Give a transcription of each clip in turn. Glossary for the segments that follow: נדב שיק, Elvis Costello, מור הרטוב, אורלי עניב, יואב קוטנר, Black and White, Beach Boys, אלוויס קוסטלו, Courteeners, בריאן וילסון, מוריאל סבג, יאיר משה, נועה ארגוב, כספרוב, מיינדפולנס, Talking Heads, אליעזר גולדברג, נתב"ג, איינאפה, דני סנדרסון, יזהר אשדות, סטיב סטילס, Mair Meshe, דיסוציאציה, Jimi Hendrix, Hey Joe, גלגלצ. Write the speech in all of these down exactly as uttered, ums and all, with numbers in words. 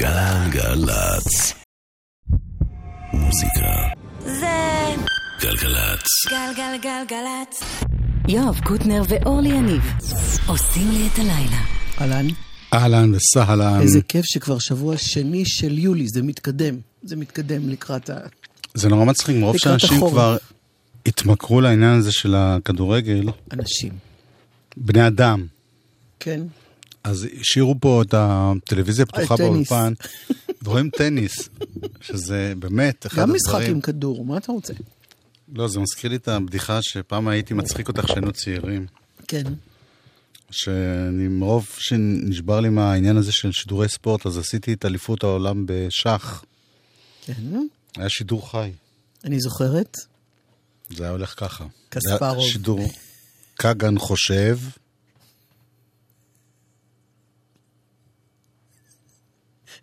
גלגלצ מוזיקה זה גלגלצ גלגלגלגלצ יואב קוטנר ואורלי עניב עושים לי את הלילה. אהלן אהלן וסהלן. איזה כיף שכבר שבוע שני של יולי, זה מתקדם, זה מתקדם לקראת ה... זה נורא מצחיק, מרוב שאנשים החורף. כבר התמכרו לעניין הזה של הכדורגל. אנשים. בני אדם. כן. אז השאירו פה את הטלוויזיה פתוחה באולפן, ורואים טניס, שזה באמת אחד הדברים. גם משחק עם כדור, מה אתה רוצה? לא, זה מזכיר לי את הבדיחה שפעם הייתי מצחיק אותך כשהיינו צעירים. כן. שאני מרוב שנשבר לי מהעניין הזה של שידורי ספורט, אז עשיתי את אליפות העולם בשח. כן. היה שידור חי. אני זוכרת. זה היה הולך ככה. כספרוב. שידור קגן חושב.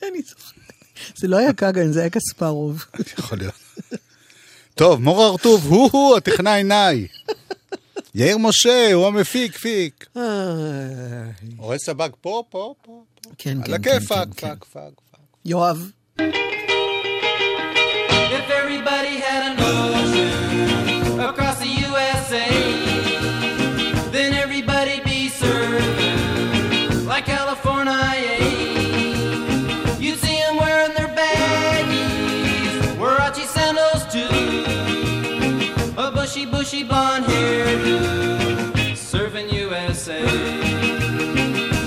אני זוכרת. זה לא היה קגן, זה היה כספרוב. יכול להיות. טוב, מור הרטוב, הו-הו, הטכנאי נאי. יאיר משה, הוא המפיק, פיק. מוריאל סבג, פה, פה, פה. כן, כן, כן. פק, פק, פק. יואב. If everybody had an ocean across the U S A, then everybody'd be surfing like California. You'd see them wearing their baggies, Warachi sandals too, a bushy, bushy blonde hairdo, surfing U S A.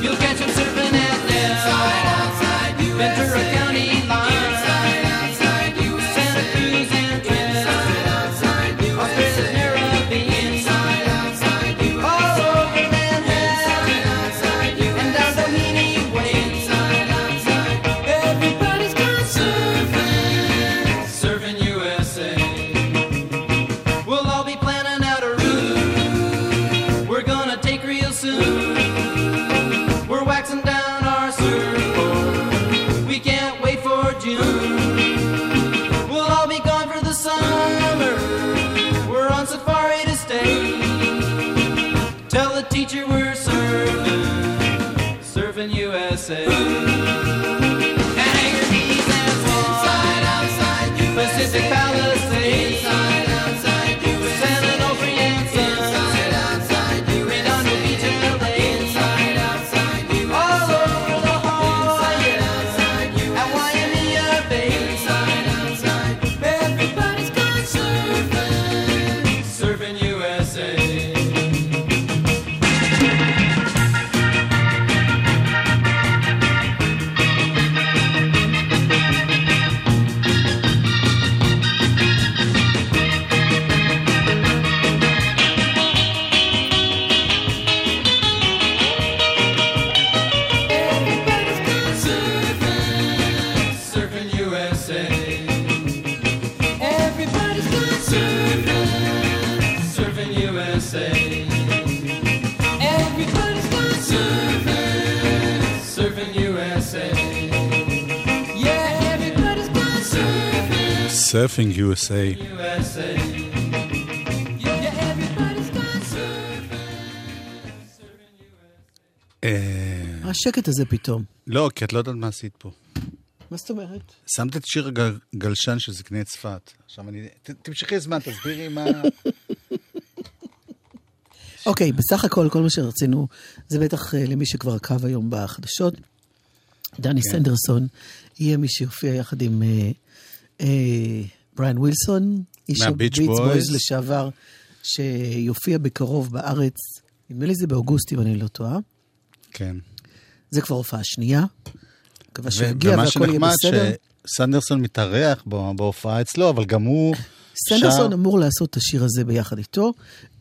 You'll catch them surfing at them, outside, outside Ventura County line. Surfing U S A. מה השקט הזה פתאום? לא, כי את לא יודעת מה עשית פה. מה זאת אומרת? שמת את שיר גלשן של זקני צפת. עכשיו אני... תמשיכי זמן, תסבירי מה... אוקיי, בסך הכל, כל מה שרצינו, זה בטח למי שכבר עקב היום בחדשות. דני סנדרסון יהיה מי שיופיע יחד עם... בריאן וילסון, איש הביץ' בויז לשעבר, שיופיע בקרוב בארץ, נדמה לי זה באוגוסט, אם אני לא טועה. כן. זה כבר הופעה שנייה. כבר שהגיע והכל יהיה בסדר. ומה שנחמד שסנדרסון מתארח בהופעה אצלו, אבל גם הוא... סנדרסון אמור לעשות את השיר הזה ביחד איתו,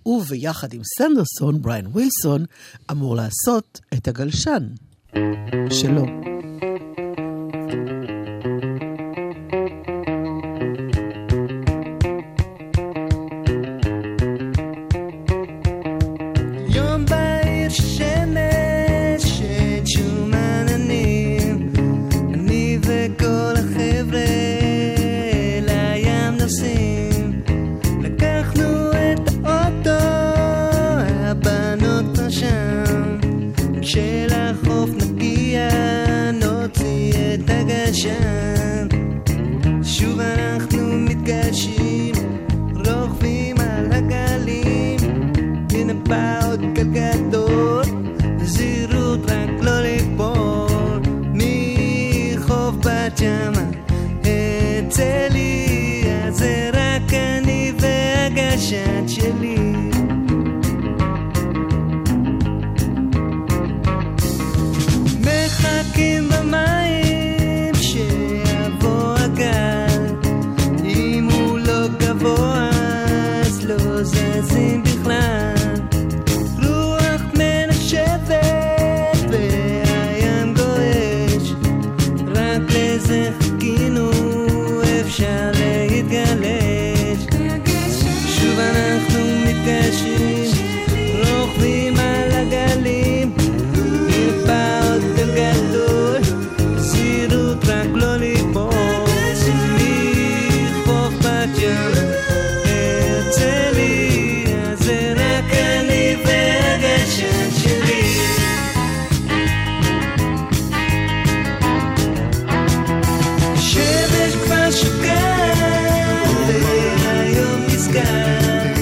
וביחד עם סנדרסון, בריאן וילסון אמור לעשות את הגלשן שלו. של החוף נגיע ישן, שוב אנחנו מתגשים, רוכבים על הגלים, ננפה עוד גלגדות, זהירות רק לא ליפול, מחוף בת שמה, אצלי, אז זה רק אני והגשת שלי. מחכים במים זזים בכלל, רוח מנשבת והים גועש, רק לזה חיכינו, אפשר להתגלש, שוב אנחנו מתגשים, רוכבים על הגלים, יפה עוד גלגדול, זהירות רק לא ליפול, מחוף בת ים אצלי, אז זה רק אני והגשת שלי. השמש כבר שוקעת והיום נסגר,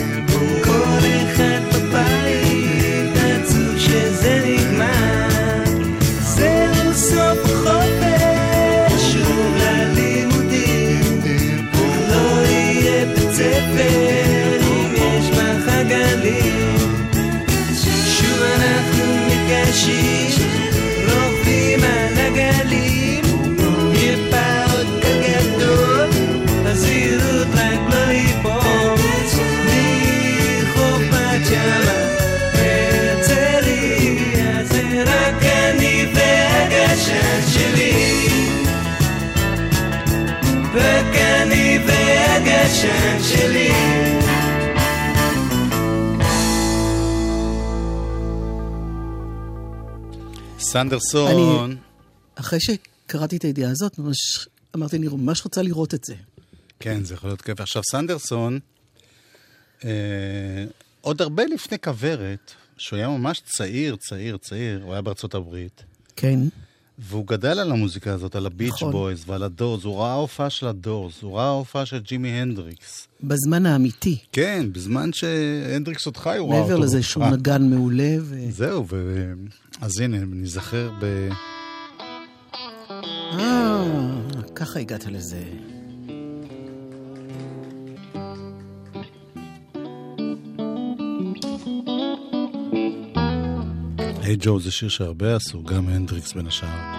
כל אחד בבית עצוב שזה נגמר, זהו סוף החופש, שוב ללימודים, לא יהיה בית ספר she rocking on the galim if out the ghetto azir black glory bomb ni khopachama eteli azerakani begashashli begani begashashli. סנדרסון. אחרי שקראתי את הידיעה הזאת, ממש, אמרתי, אני ממש רוצה לראות את זה. כן, זה יכול להיות כיף. עכשיו, סנדרסון, אה, עוד הרבה לפני כברת, שהוא היה ממש צעיר, צעיר, צעיר, הוא היה בארצות הברית. כן. והוא גדל על המוזיקה הזאת, על הביץ' נכון. בויז ועל הדורס, הוא ראה הופעה של הדורס, הוא ראה הופעה של ג'ימי הנדריקס. בזמן האמיתי. כן, בזמן שהנדריקס עוד חי, הוא ראה אותו. מעבר לזה שהוא אה. נגן מעולה. ו... זהו, ו... אז הנה, נזכר ב... אה, ככה הגעת לזה. Hey Joe זה שיר שהרבה עשו, גם הנדריקס בין השאר.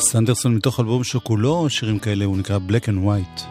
סנדרסון מתוך אלבום שכולו שירים כאלה, הוא נקרא Black and White.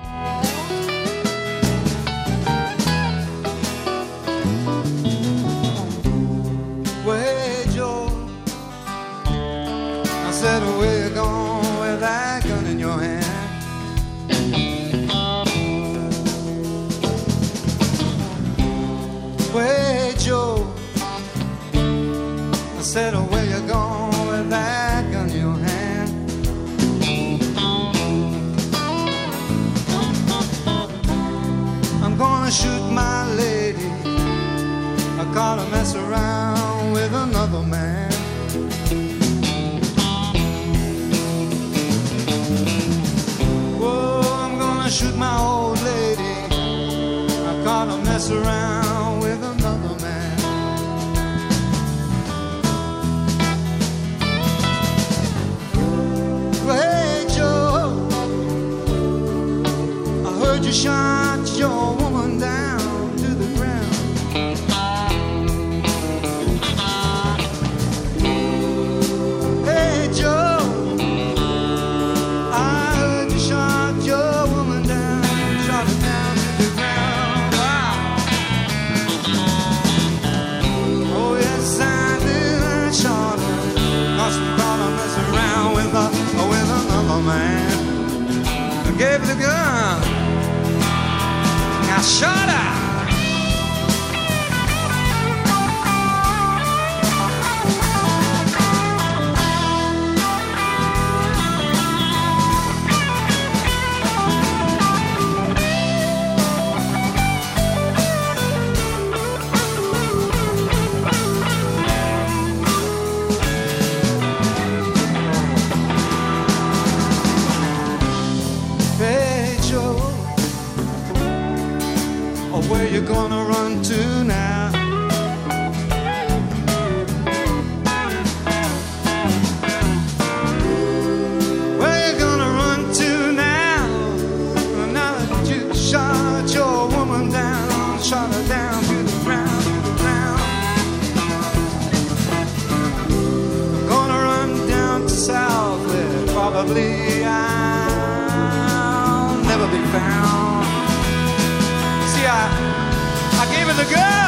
probably I'll never be found. See, I, I gave it the good.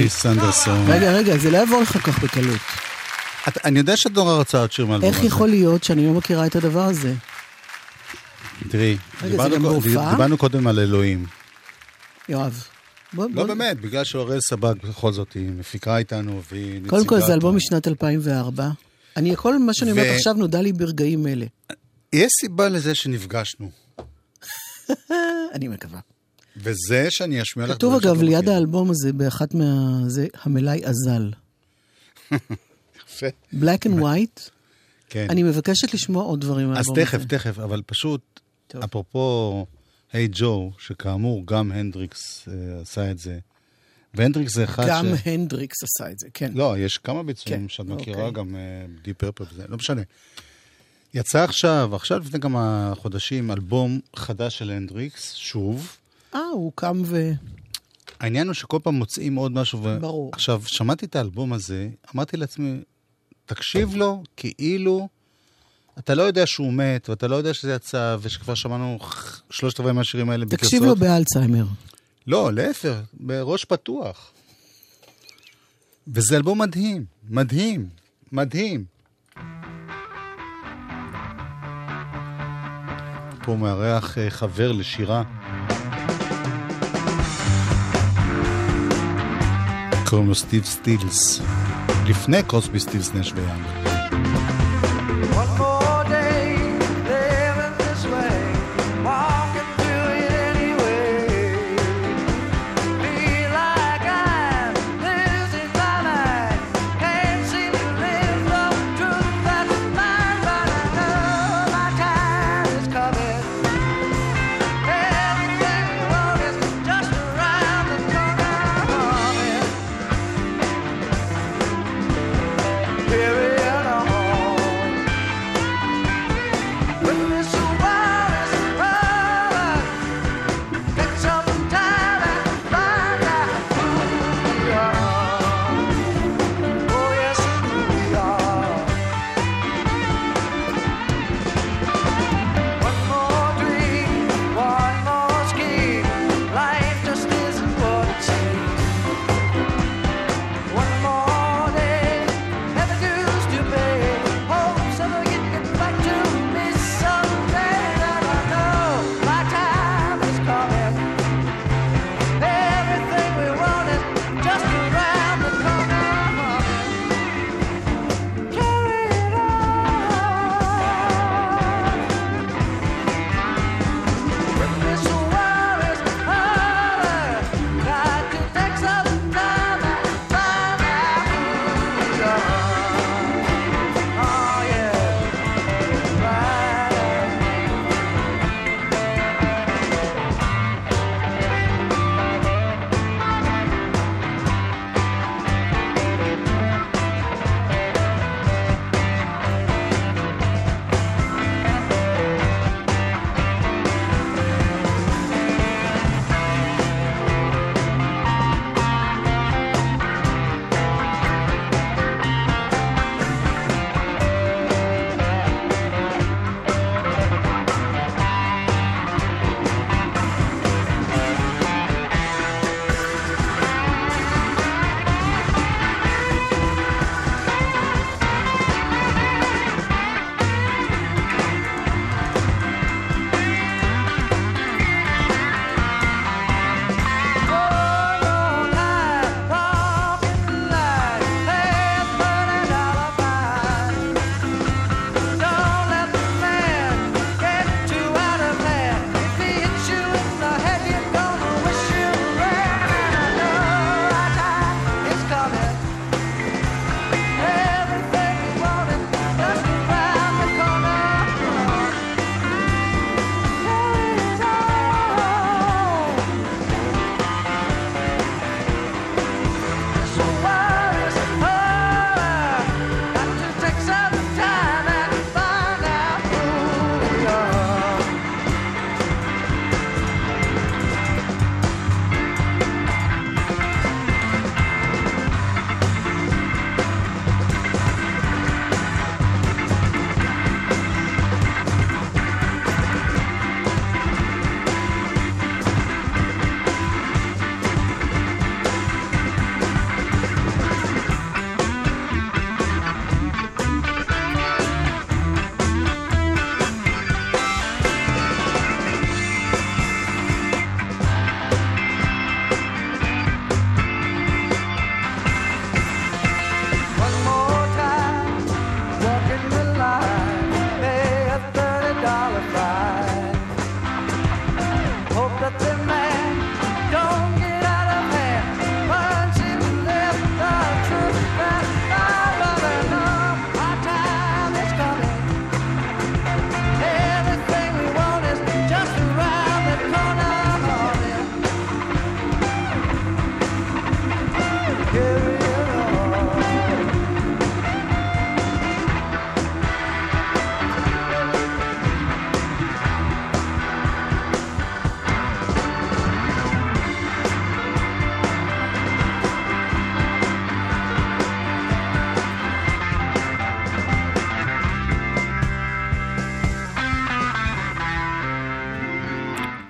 דני סנדרסון. רגע, רגע, זה לא יעבור לך כך בקלות. אני יודע שאת נורא רצה את שיר מהאלבום הזה. איך יכול להיות שאני לא מכירה את הדבר הזה? תראי, דיברנו קודם על אלוהים. יואב. לא באמת, בגלל שאורל סבג בכל זאת היא מפיקה איתנו והיא נציגה. קודם כל זה אלבום משנת אלפיים וארבע. אני, כל מה שאני אומרת עכשיו נודע לי ברגעים אלה. יש סיבה לזה שנפגשנו. אני מקווה. וזה שאני אשמיע לך... כתוב אגב ליד האלבום הזה, באחת מה... זה המלאי עזל. יפה. Black and White. כן. אני מבקשת לשמוע עוד דברים מהאלבום הזה. אז תכף, תכף, אבל פשוט, אפרופו היי ג'ו, שכאמור גם הנדריקס עשה את זה, והנדריקס זה אחד ש... גם הנדריקס עשה את זה, כן. לא, יש כמה ביצועים שאת מכירה, גם די פרפל וזה, לא משנה. יצא עכשיו, עכשיו לפני כמה חודשים, אלבום חדש של הנדריקס, שוב, אה, הוא קם ו... העניין הוא שכל פעם מוצאים עוד משהו. ברור. עכשיו, שמעתי את האלבום הזה, אמרתי לעצמי, תקשיב לו, כאילו, אתה לא יודע שהוא מת, ואתה לא יודע שזה יצא, ושכבר שמענו שלושת רבעי מהשירים האלה בקרסות. תקשיב לו באלצהיימר. לא, להפך, בראש פתוח. וזה אלבום מדהים, מדהים, מדהים. פה מארח חבר לשירה. קוראים לו סטיב סטילס, לפני קרוסבי סטילס נש ויאנג.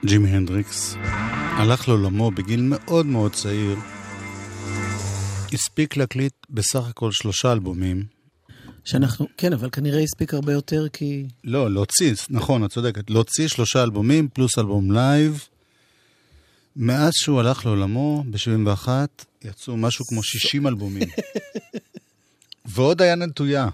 ג'ימי הנדריקס הלך לעולמו בגיל מאוד מאוד צעיר. הספיק להקליט בסך הכל שלושה אלבומים. שאנחנו, כן, אבל כנראה הספיק הרבה יותר כי... לא, להוציא, נכון, את צודקת. להוציא שלושה אלבומים פלוס אלבום לייב. מאז שהוא הלך לעולמו, ב-שבעים ואחת, יצאו משהו כמו שישים אלבומים. ועוד היה נטויה.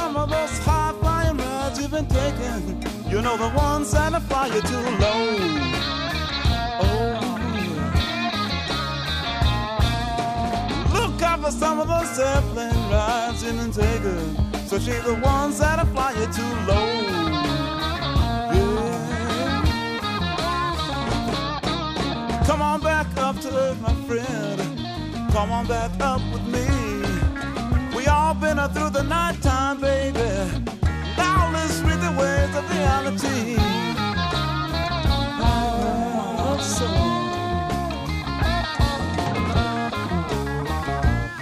Some of those high-flying rides you've been taking, you know the ones that fly you too low. Oh, look out for some of those airplane rides you've been taking, so she's the ones that fly you too low. Yeah. Come on back up to earth, my friend. Come on back up with me. We all been up through the night time, baby. Now let's read the ways of reality. Oh, so.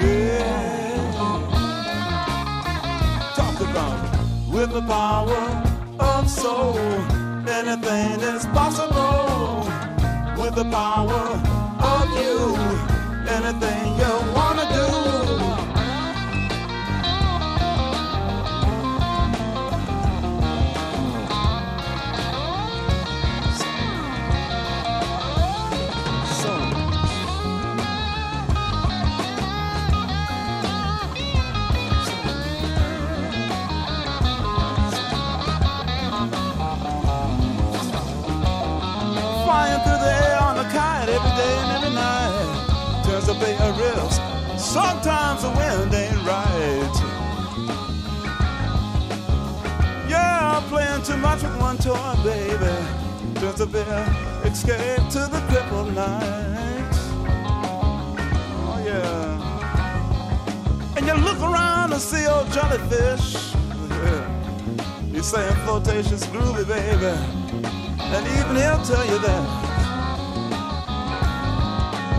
Yeah. Talk about with the power of soul. Anything is possible with the power of you. Anything you want to do. Pay a risk. Sometimes the wind ain't right. Yeah, I'm playing too much with one toy, baby. Just a bit escape to the grip of night. Oh yeah. And you look around and see old jellyfish. Yeah. He's saying flirtatious, groovy, baby. And even he'll tell you that.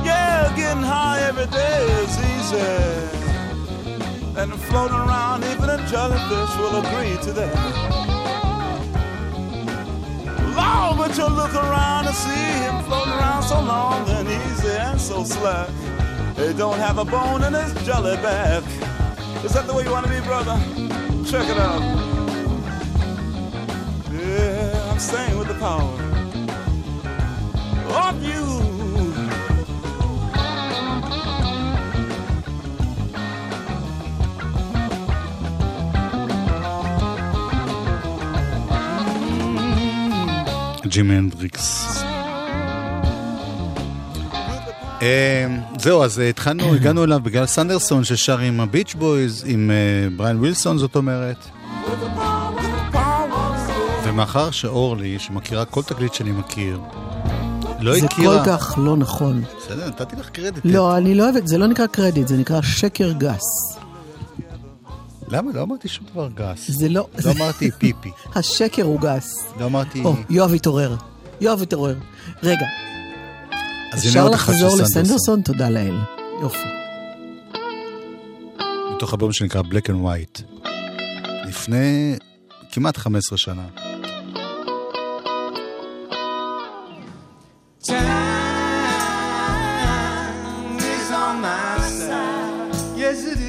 Yeah. getting high every day is easy, and floating around even a jellyfish will agree to that. Long, but you'll look around and see him floating around so long and easy and so slack. He don't have a bone in his jelly back. Is that the way you want to be, brother? Check it out. Yeah, I'm staying with the power of you. ג'ימי הנדריקס. זהו, אז התחלנו, הגענו אליו בגלל סנדרסון ששר עם הביץ' בויז, עם בריין וילסון, זאת אומרת. ומאחר שאורלי, שמכירה כל תקליט שאני מכיר, לא הכירה... זה כל כך לא נכון. בסדר, נתתי לך קרדיט. לא, אני לא אוהבת, זה לא נקרא קרדיט, זה נקרא שקר גס. למה? לא אמרתי שום דבר גס. זה לא... לא אמרתי פיפי. השקר הוא גס. לא אמרתי... או, יואב התעורר. יואב התעורר. רגע. אפשר לחזור לסנדרסון? תודה לאל. יופי. מתוך אלבום שנקרא Black and White. לפני כמעט חמש עשרה שנה. Time is on my side. Yes it is.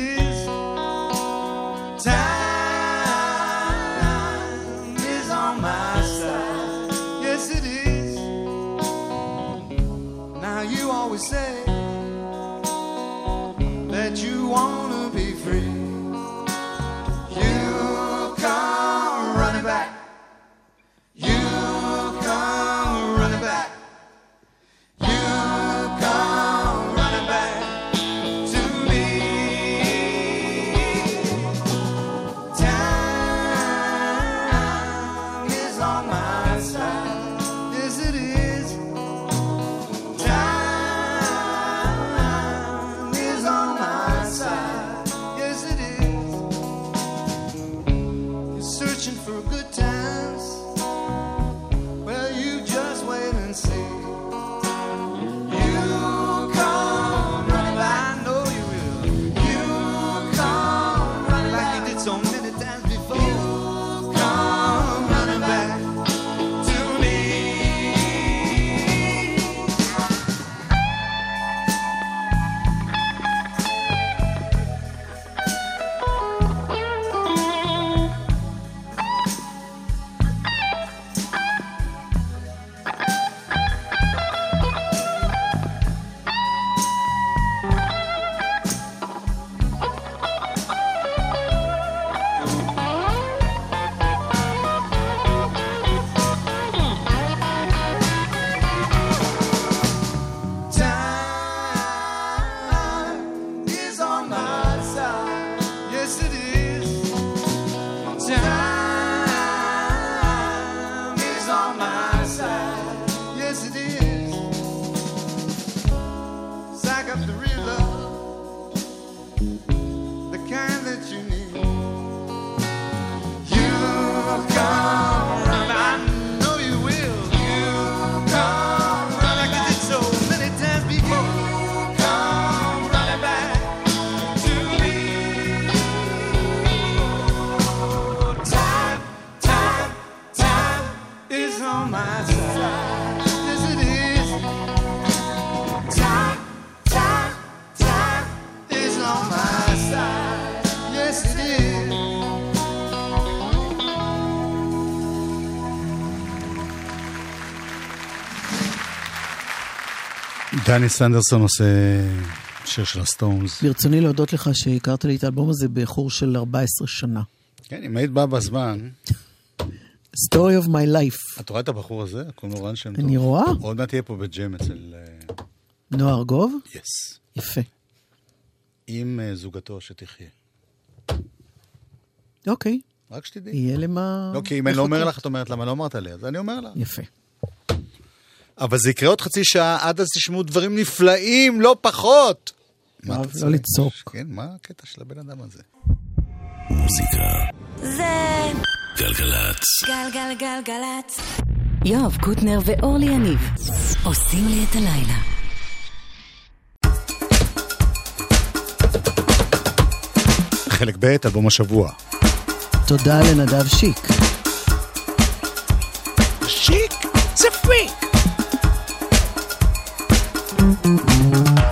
Time is on my side. Yes, it is. Now you always say that you wanna be free. You come running back. You come running back. You come running back to me. דני סנדרסון עושה שיר של הסטונס. ברצוני להודות לך שהכרת לי את האלבום הזה באיחור של ארבע עשרה שנה. כן, אם היית באה בזמן. Story of my life. את רואה את הבחור הזה? הקולנורן שם טוב. אני רואה. עוד מעט תהיה פה בג'ם אצל... נועה ארגוב? יס. יפה. עם זוגתו שתחיה. אוקיי. רק שתדעי. יהיה למה... לא, כי אם אני לא אומר לך, את אומרת למה לא אמרת לי, אז אני אומר לך. יפה. אבל זה יקרה עוד חצי שעה, עד אז תשמעו דברים נפלאים, לא פחות. מה אתה צריך? לא לצעוק. כן, מה הקטע של הבן אדם הזה? מוזיקה. זה... גלגלץ. גלגלגלגלץ. יואב קוטנר ואורלי עניב עושים לי את הלילה. חלק ב' אלבום השבוע. תודה לנדב שיק. שיק זה פריק.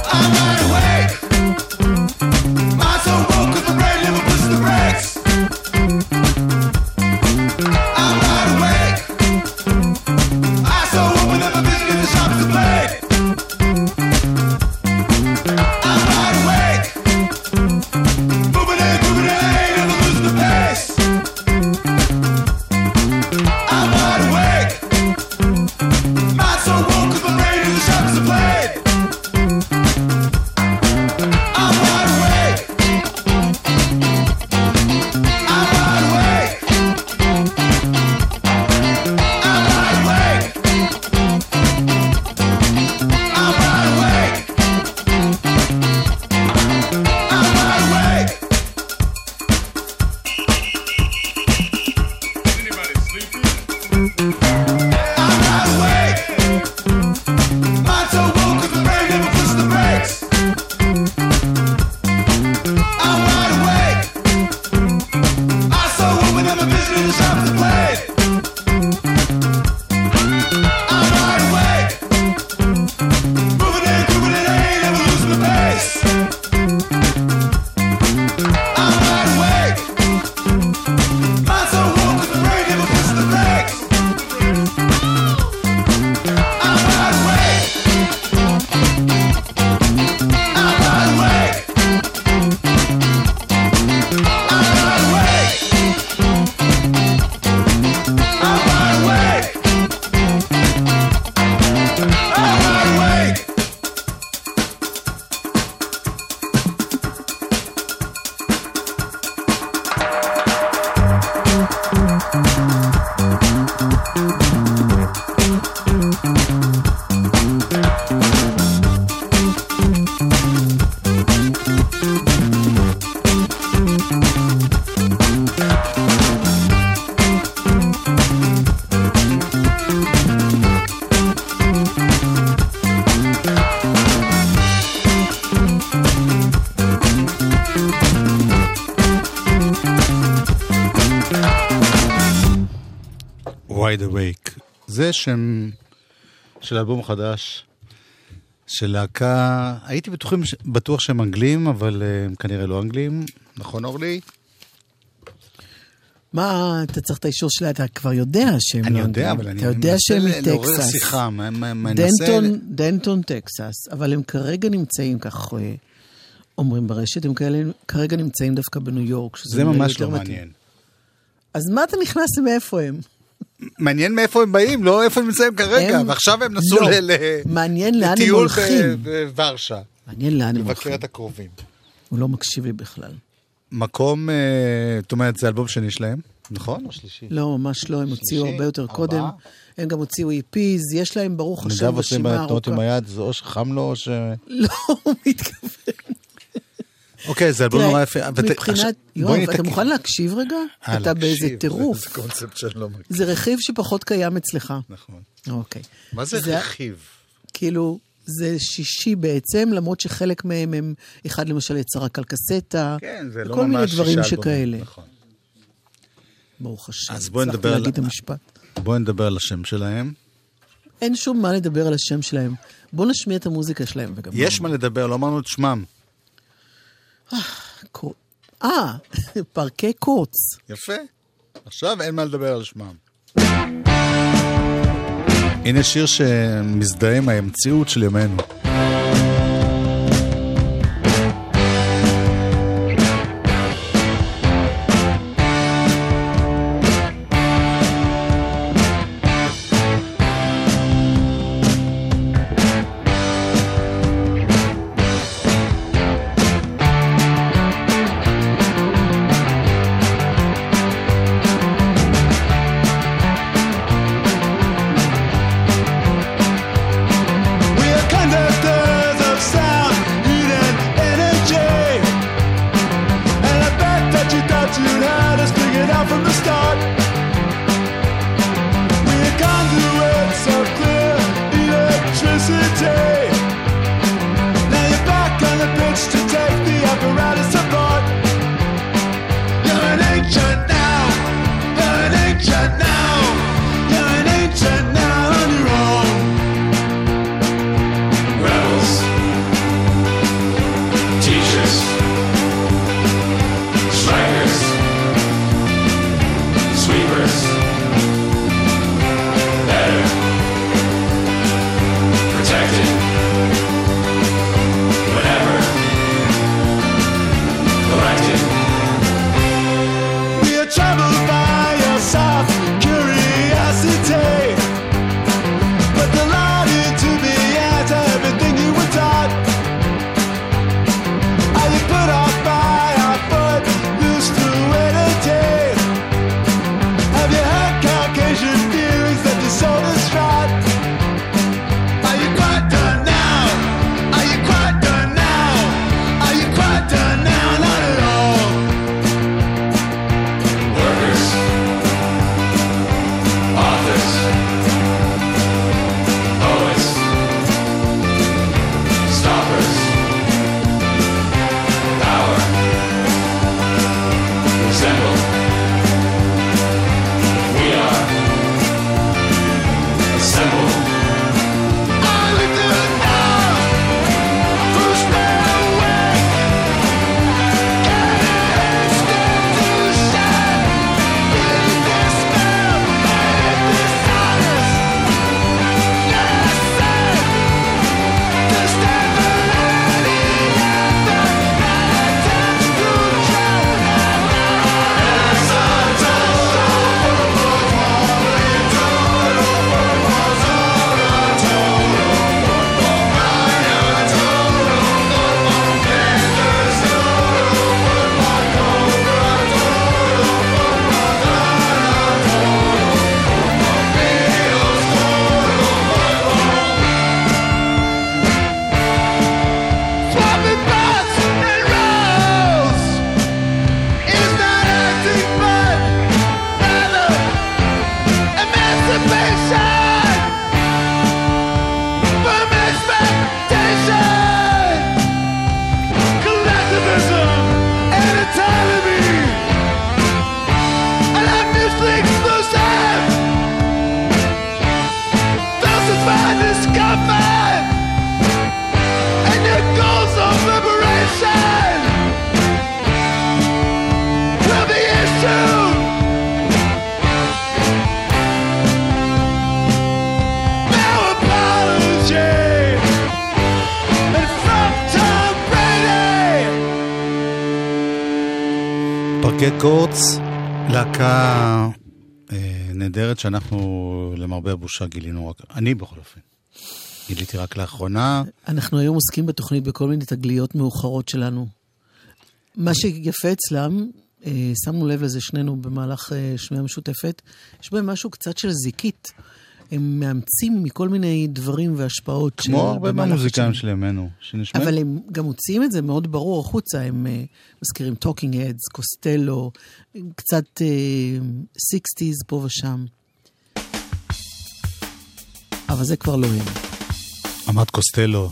I'm not awake. My soul woke 'cause the brain never puts the brakes. I'm not awake. I saw a woman never been in the shop to play. I'm not awake. Moving in, moving in, never lose the pace. I'm not awake. My soul woke 'cause the brain in the shop to play. זה שם של אלבום חדש של להקה, הייתי בטוחים, בטוח שהם אנגלים, אבל הם כנראה לא אנגלים, נכון אורלי? מה, אתה צריך את האישור שלה, אתה כבר יודע שהם אני לא יודע, אנגלים. אני יודע, אבל אני מנסה ל- לעורר שיחה. דנטון, ל... דנטון טקסס, אבל הם כרגע נמצאים כך, אומרים ברשת, הם כאלה, כרגע נמצאים דווקא בניו יורק. זה ממש לא מעניין. מתאים. אז מה אתה נכנס מאיפה הם? מעניין מאיפה הם באים, לא איפה הם נמצאים כרגע, ועכשיו הם נסו לטיול בוורשה. מעניין לאן הם הולכים. לבקר את הקרובים. הוא לא מקשיב לי בכלל. מקום, זאת אומרת, זה אלבום שני שלהם, נכון? או שלישי? לא, ממש לא, הם הוציאו הרבה יותר קודם. הם גם הוציאו איפיז, יש להם ברוך השם רשימה ארוכה. נדב עושים עם היד, זה או שחם לו או ש... לא, הוא מתכוון. אוקיי, זה אלבום נורא יפה. מבחינת, יואב, אתה מוכן להקשיב רגע? אתה באיזה טירוף. זה קונספט שאני לא מכיר. זה רכיב שפחות קיים אצלך. נכון. אוקיי. מה זה רכיב? כאילו, זה שישי בעצם, למרות שחלק מהם הם, אחד למשל יצרה קלקסטה, וכל מיני דברים שכאלה. נכון. ברוך השם. אז בואו נדבר על... בואו נדבר על השם שלהם. אין שום מה לדבר על השם שלהם. בואו נשמיע את המוזיקה שלהם. יש מה לדבר, לא אמרנו את שמם. אה, פרקי קורץ. יפה. עכשיו אין מה לדבר על שמם. הנה שיר שמזדהה עם המציאות של ימינו. קורץ, להקה אה, נהדרת שאנחנו למרבה בושה גילינו רק, אני בכל אופן גיליתי רק לאחרונה. אנחנו היום עוסקים בתוכנית בכל מיני תגליות מאוחרות שלנו. מה שיפה אצלם, אה, שמנו לב לזה שנינו במהלך אה, שמיעה משותפת, יש בהם משהו קצת של זיקית. הם מאמצים מכל מיני דברים והשפעות. כמו הרבה מהמוזיקאים שלנו. אבל הם גם מוציאים את זה מאוד ברור החוצה. הם uh, מזכירים Talking Heads, קוסטלו, קצת סיקסטיז uh, פה ושם. אבל זה כבר לא הם. עמד קוסטלו.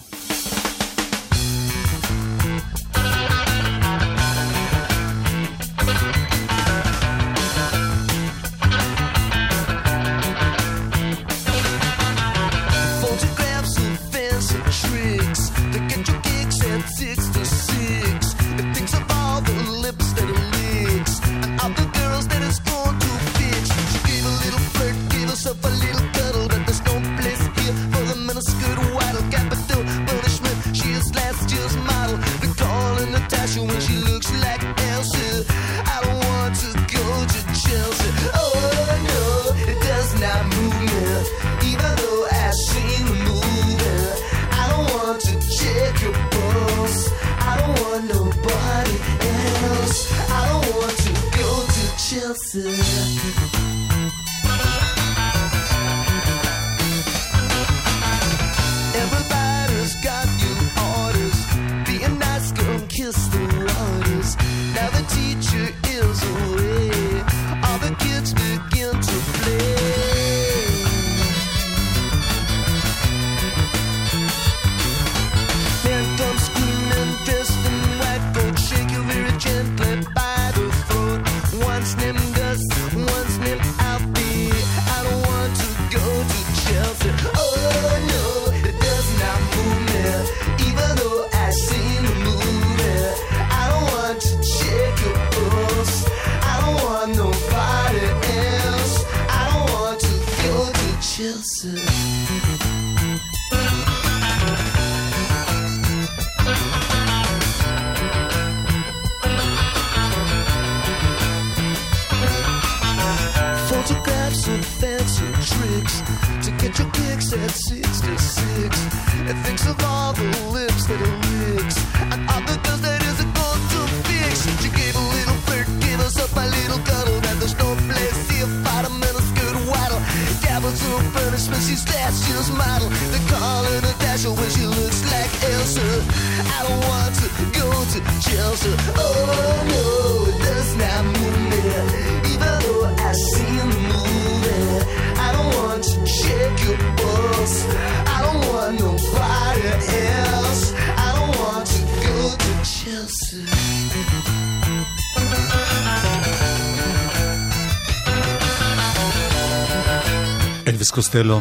אלוויס קוסטלו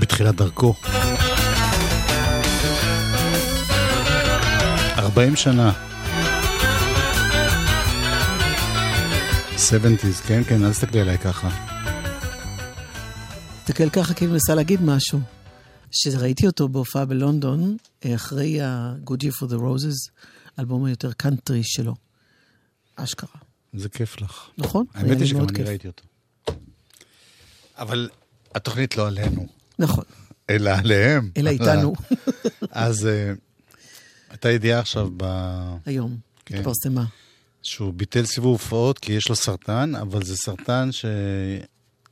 בתחילת דרכו ארבעים שנה שבעים, כן כן, אל תסתכלי עליי ככה, תסתכל ככה כאילו נסה להגיד משהו. שראיתי אותו בהופעה בלונדון, אחרי ה-Good Year for the Roses, אלבום היותר קאנטרי שלו. אשכרה. זה כיף לך. נכון? האמת היא שגם אני ראיתי אותו. אבל התוכנית לא עלינו. נכון. אלא עליהם. אלא איתנו. אז הייתה ידיעה עכשיו ב... היום, התפרסמה. שהוא ביטל סיבוב הופעות, כי יש לו סרטן, אבל זה סרטן ש...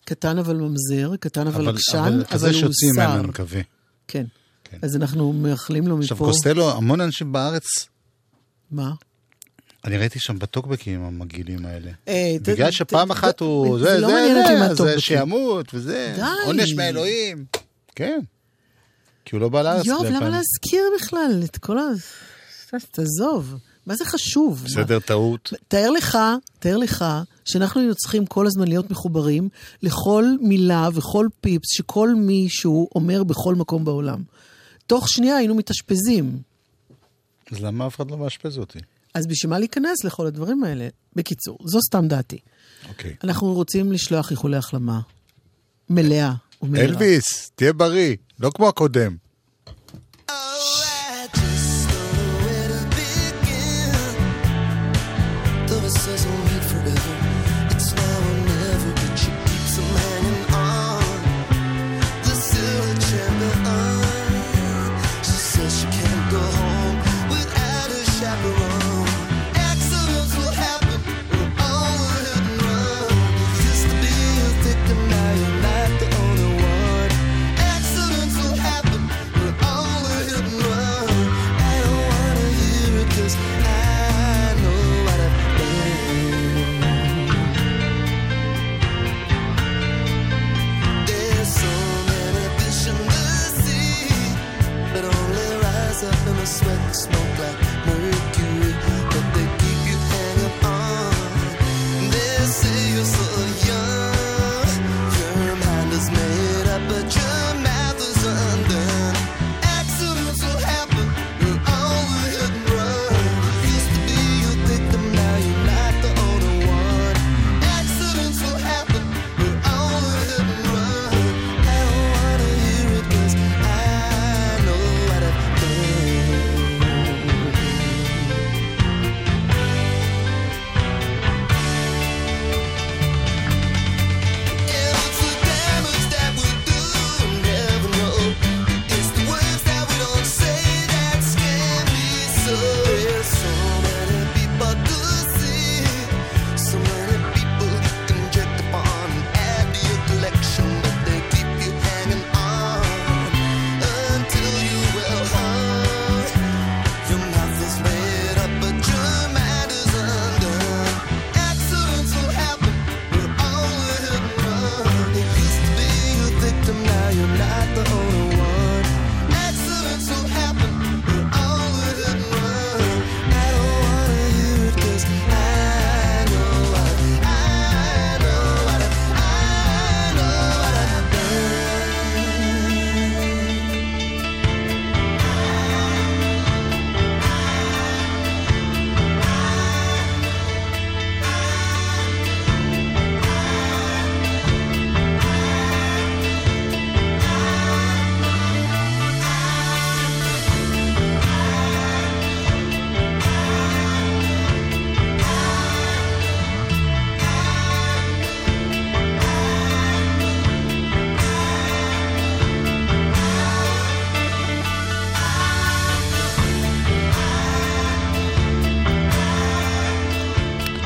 קטן אבל ממזר, קטן אבל עקשן, אבל, אבל, אבל כזה שיוצאים ממנו, אני מקווה. כן. כן. אז אנחנו מאחלים לו מפה. עכשיו, קוסטלו, המון אנשים בארץ. מה? אני ראיתי שם בטוקבקים המגעילים האלה. אה, בגלל ת, שפעם ת, אחת ת, הוא... זה, זה, לא זה, זה, זה שימות, וזה... די. עונש מאלוהים. כן. כי הוא לא בא להזכיר. יוב, למה להזכיר בכלל? את כל ה... תעזוב. מה זה חשוב? בסדר, מה? טעות. תאר לך, תאר לך... שאנחנו היינו צריכים כל הזמן להיות מחוברים לכל מילה וכל פיפס שכל מישהו אומר בכל מקום בעולם. תוך שנייה היינו מתאשפזים. אז למה אף אחד לא מאשפז אותי? אז בשביל מה להיכנס לכל הדברים האלה? בקיצור, זו סתם דעתי. אוקיי. אנחנו רוצים לשלוח איחולי החלמה. מלאה ומלאה. אלביס, תהיה בריא, לא כמו הקודם.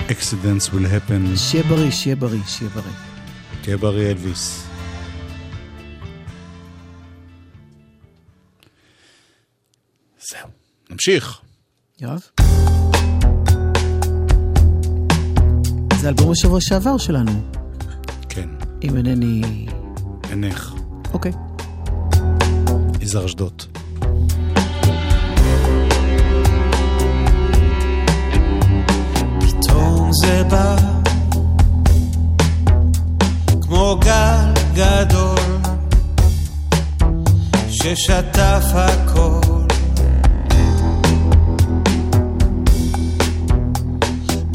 Accidents will happen. שיהיה בריא, שיהיה בריא, שיהיה בריא. תהיה בריא, אלביס. זהו. נמשיך. יואב. זה אלבום השבוע שעבר שלנו. כן. אם אינני... אינך. אוקיי. איזר אשדות. זה בא כמו גל גדול ששטף הכל,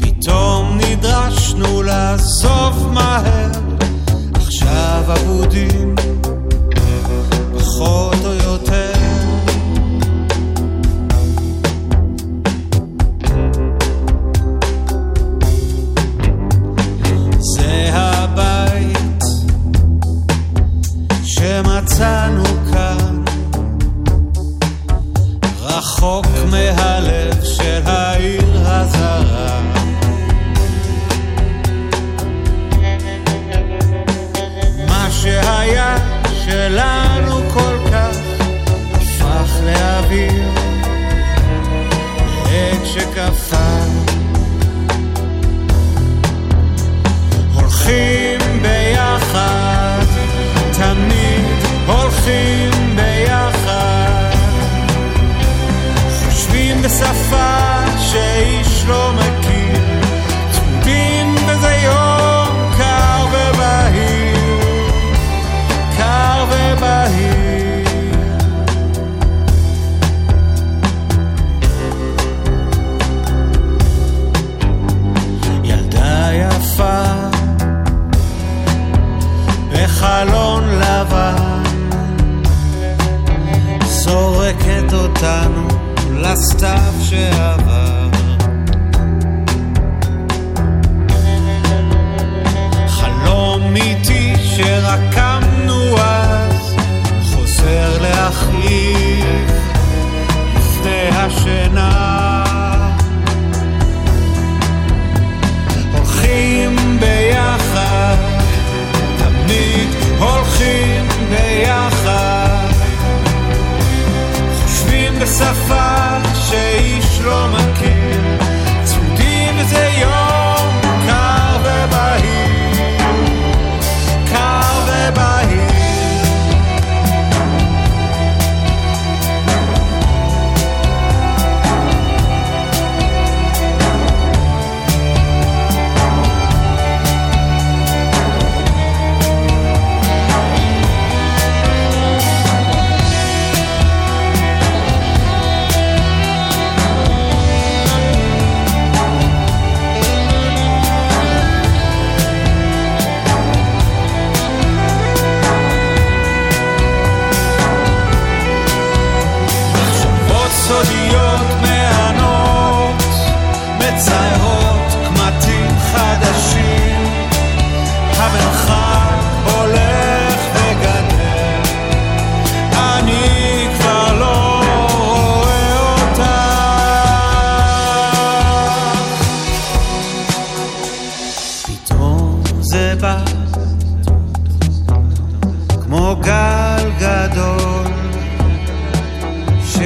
פתאום נדרשנו לעזוב מהר, עכשיו עבודים פחות או יותר, מצאנו כאן רחוק מהלב של העיר הזרה, מה שהיה שלנו כל כך הפך לאוויר, עת שקפה הולכים ביחד תמיד. All things חלון לבן זורקת אותנו לסתיו שעבר. חלום איתי שרקמנו אז חוזר להחליף לפני השינה. הולכים ביחד, תמיד הולכים ביחד, חושבים בשפה שאיש לא מכיר, צמודים איזה יום קר ובהיר, קר ובהיר.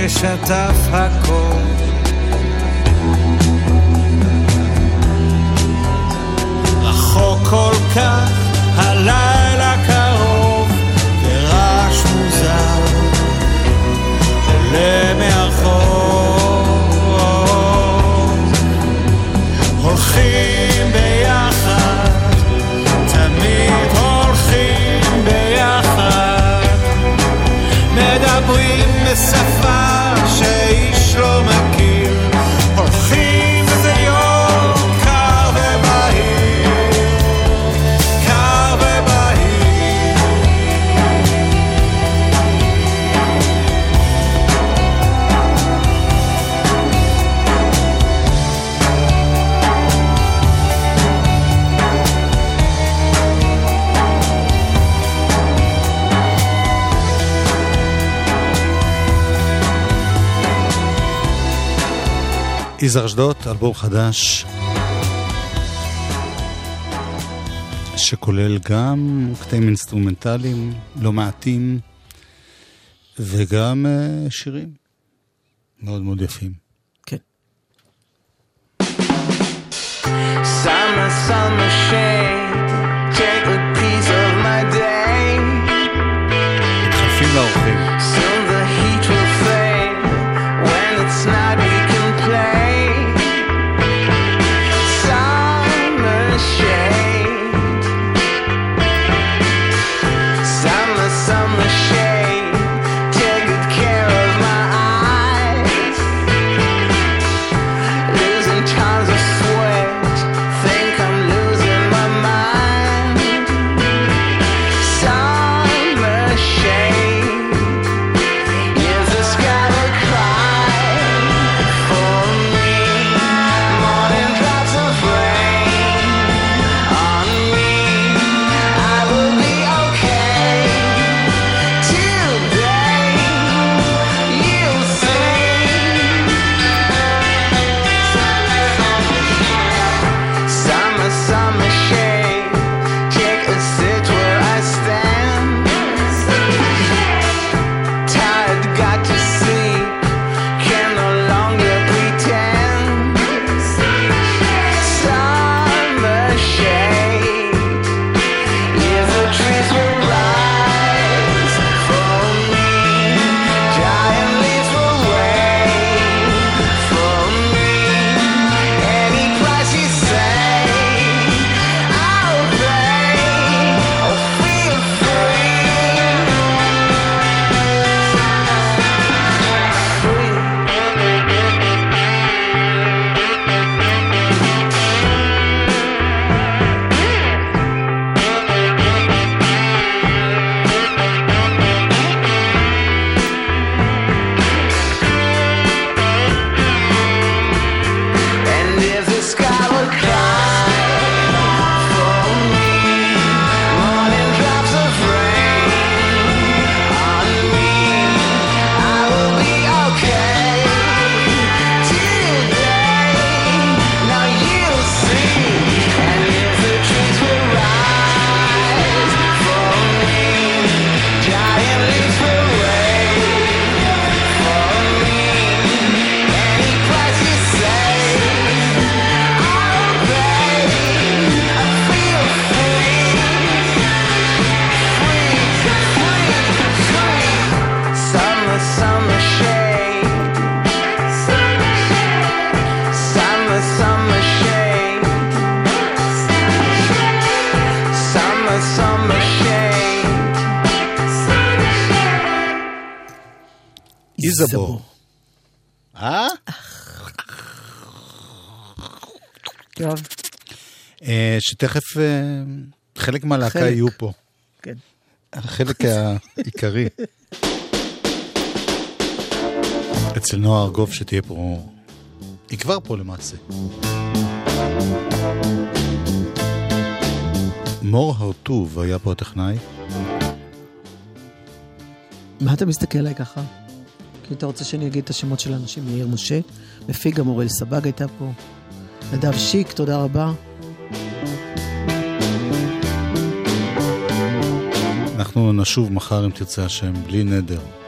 שטף הכל, רחוק כל כך, הלילה קרוב, ורעש מוזר עולה מהרחוב. הולכים ביחד, תמיד הולכים ביחד, מדברים בשפה שאיש לא מכיר, הולכים איזה יום קר ובהיר, קר ובהיר. יזהר אשדות, אלבום חדש שכולל גם קטעים אינסטרומנטליים לא מעטים וגם שירים מאוד מאוד יפים. כן. Summer, summer shade, take a piece of my day. מתחלפים לאורחים. Soon the heat will fade when it's not we can play. Losing tons of sweat, think I'm losing my mind. איזבור. אה? טוב. שתכף חלק מהלהקה יהיו פה. כן. החלק העיקרי. אצל נועה ארגוב שתהיה פה, היא כבר פה למעשה. מור הרטוב היה פה הטכנאי. מה אתה מסתכל עליי ככה? כי אתה רוצה שאני אגיד את השמות של האנשים. מאיר משה, מפיגה, מוריאל סבג הייתה פה, נדב שיק, תודה רבה. אנחנו נשוב מחר אם תרצה השם, בלי נדר.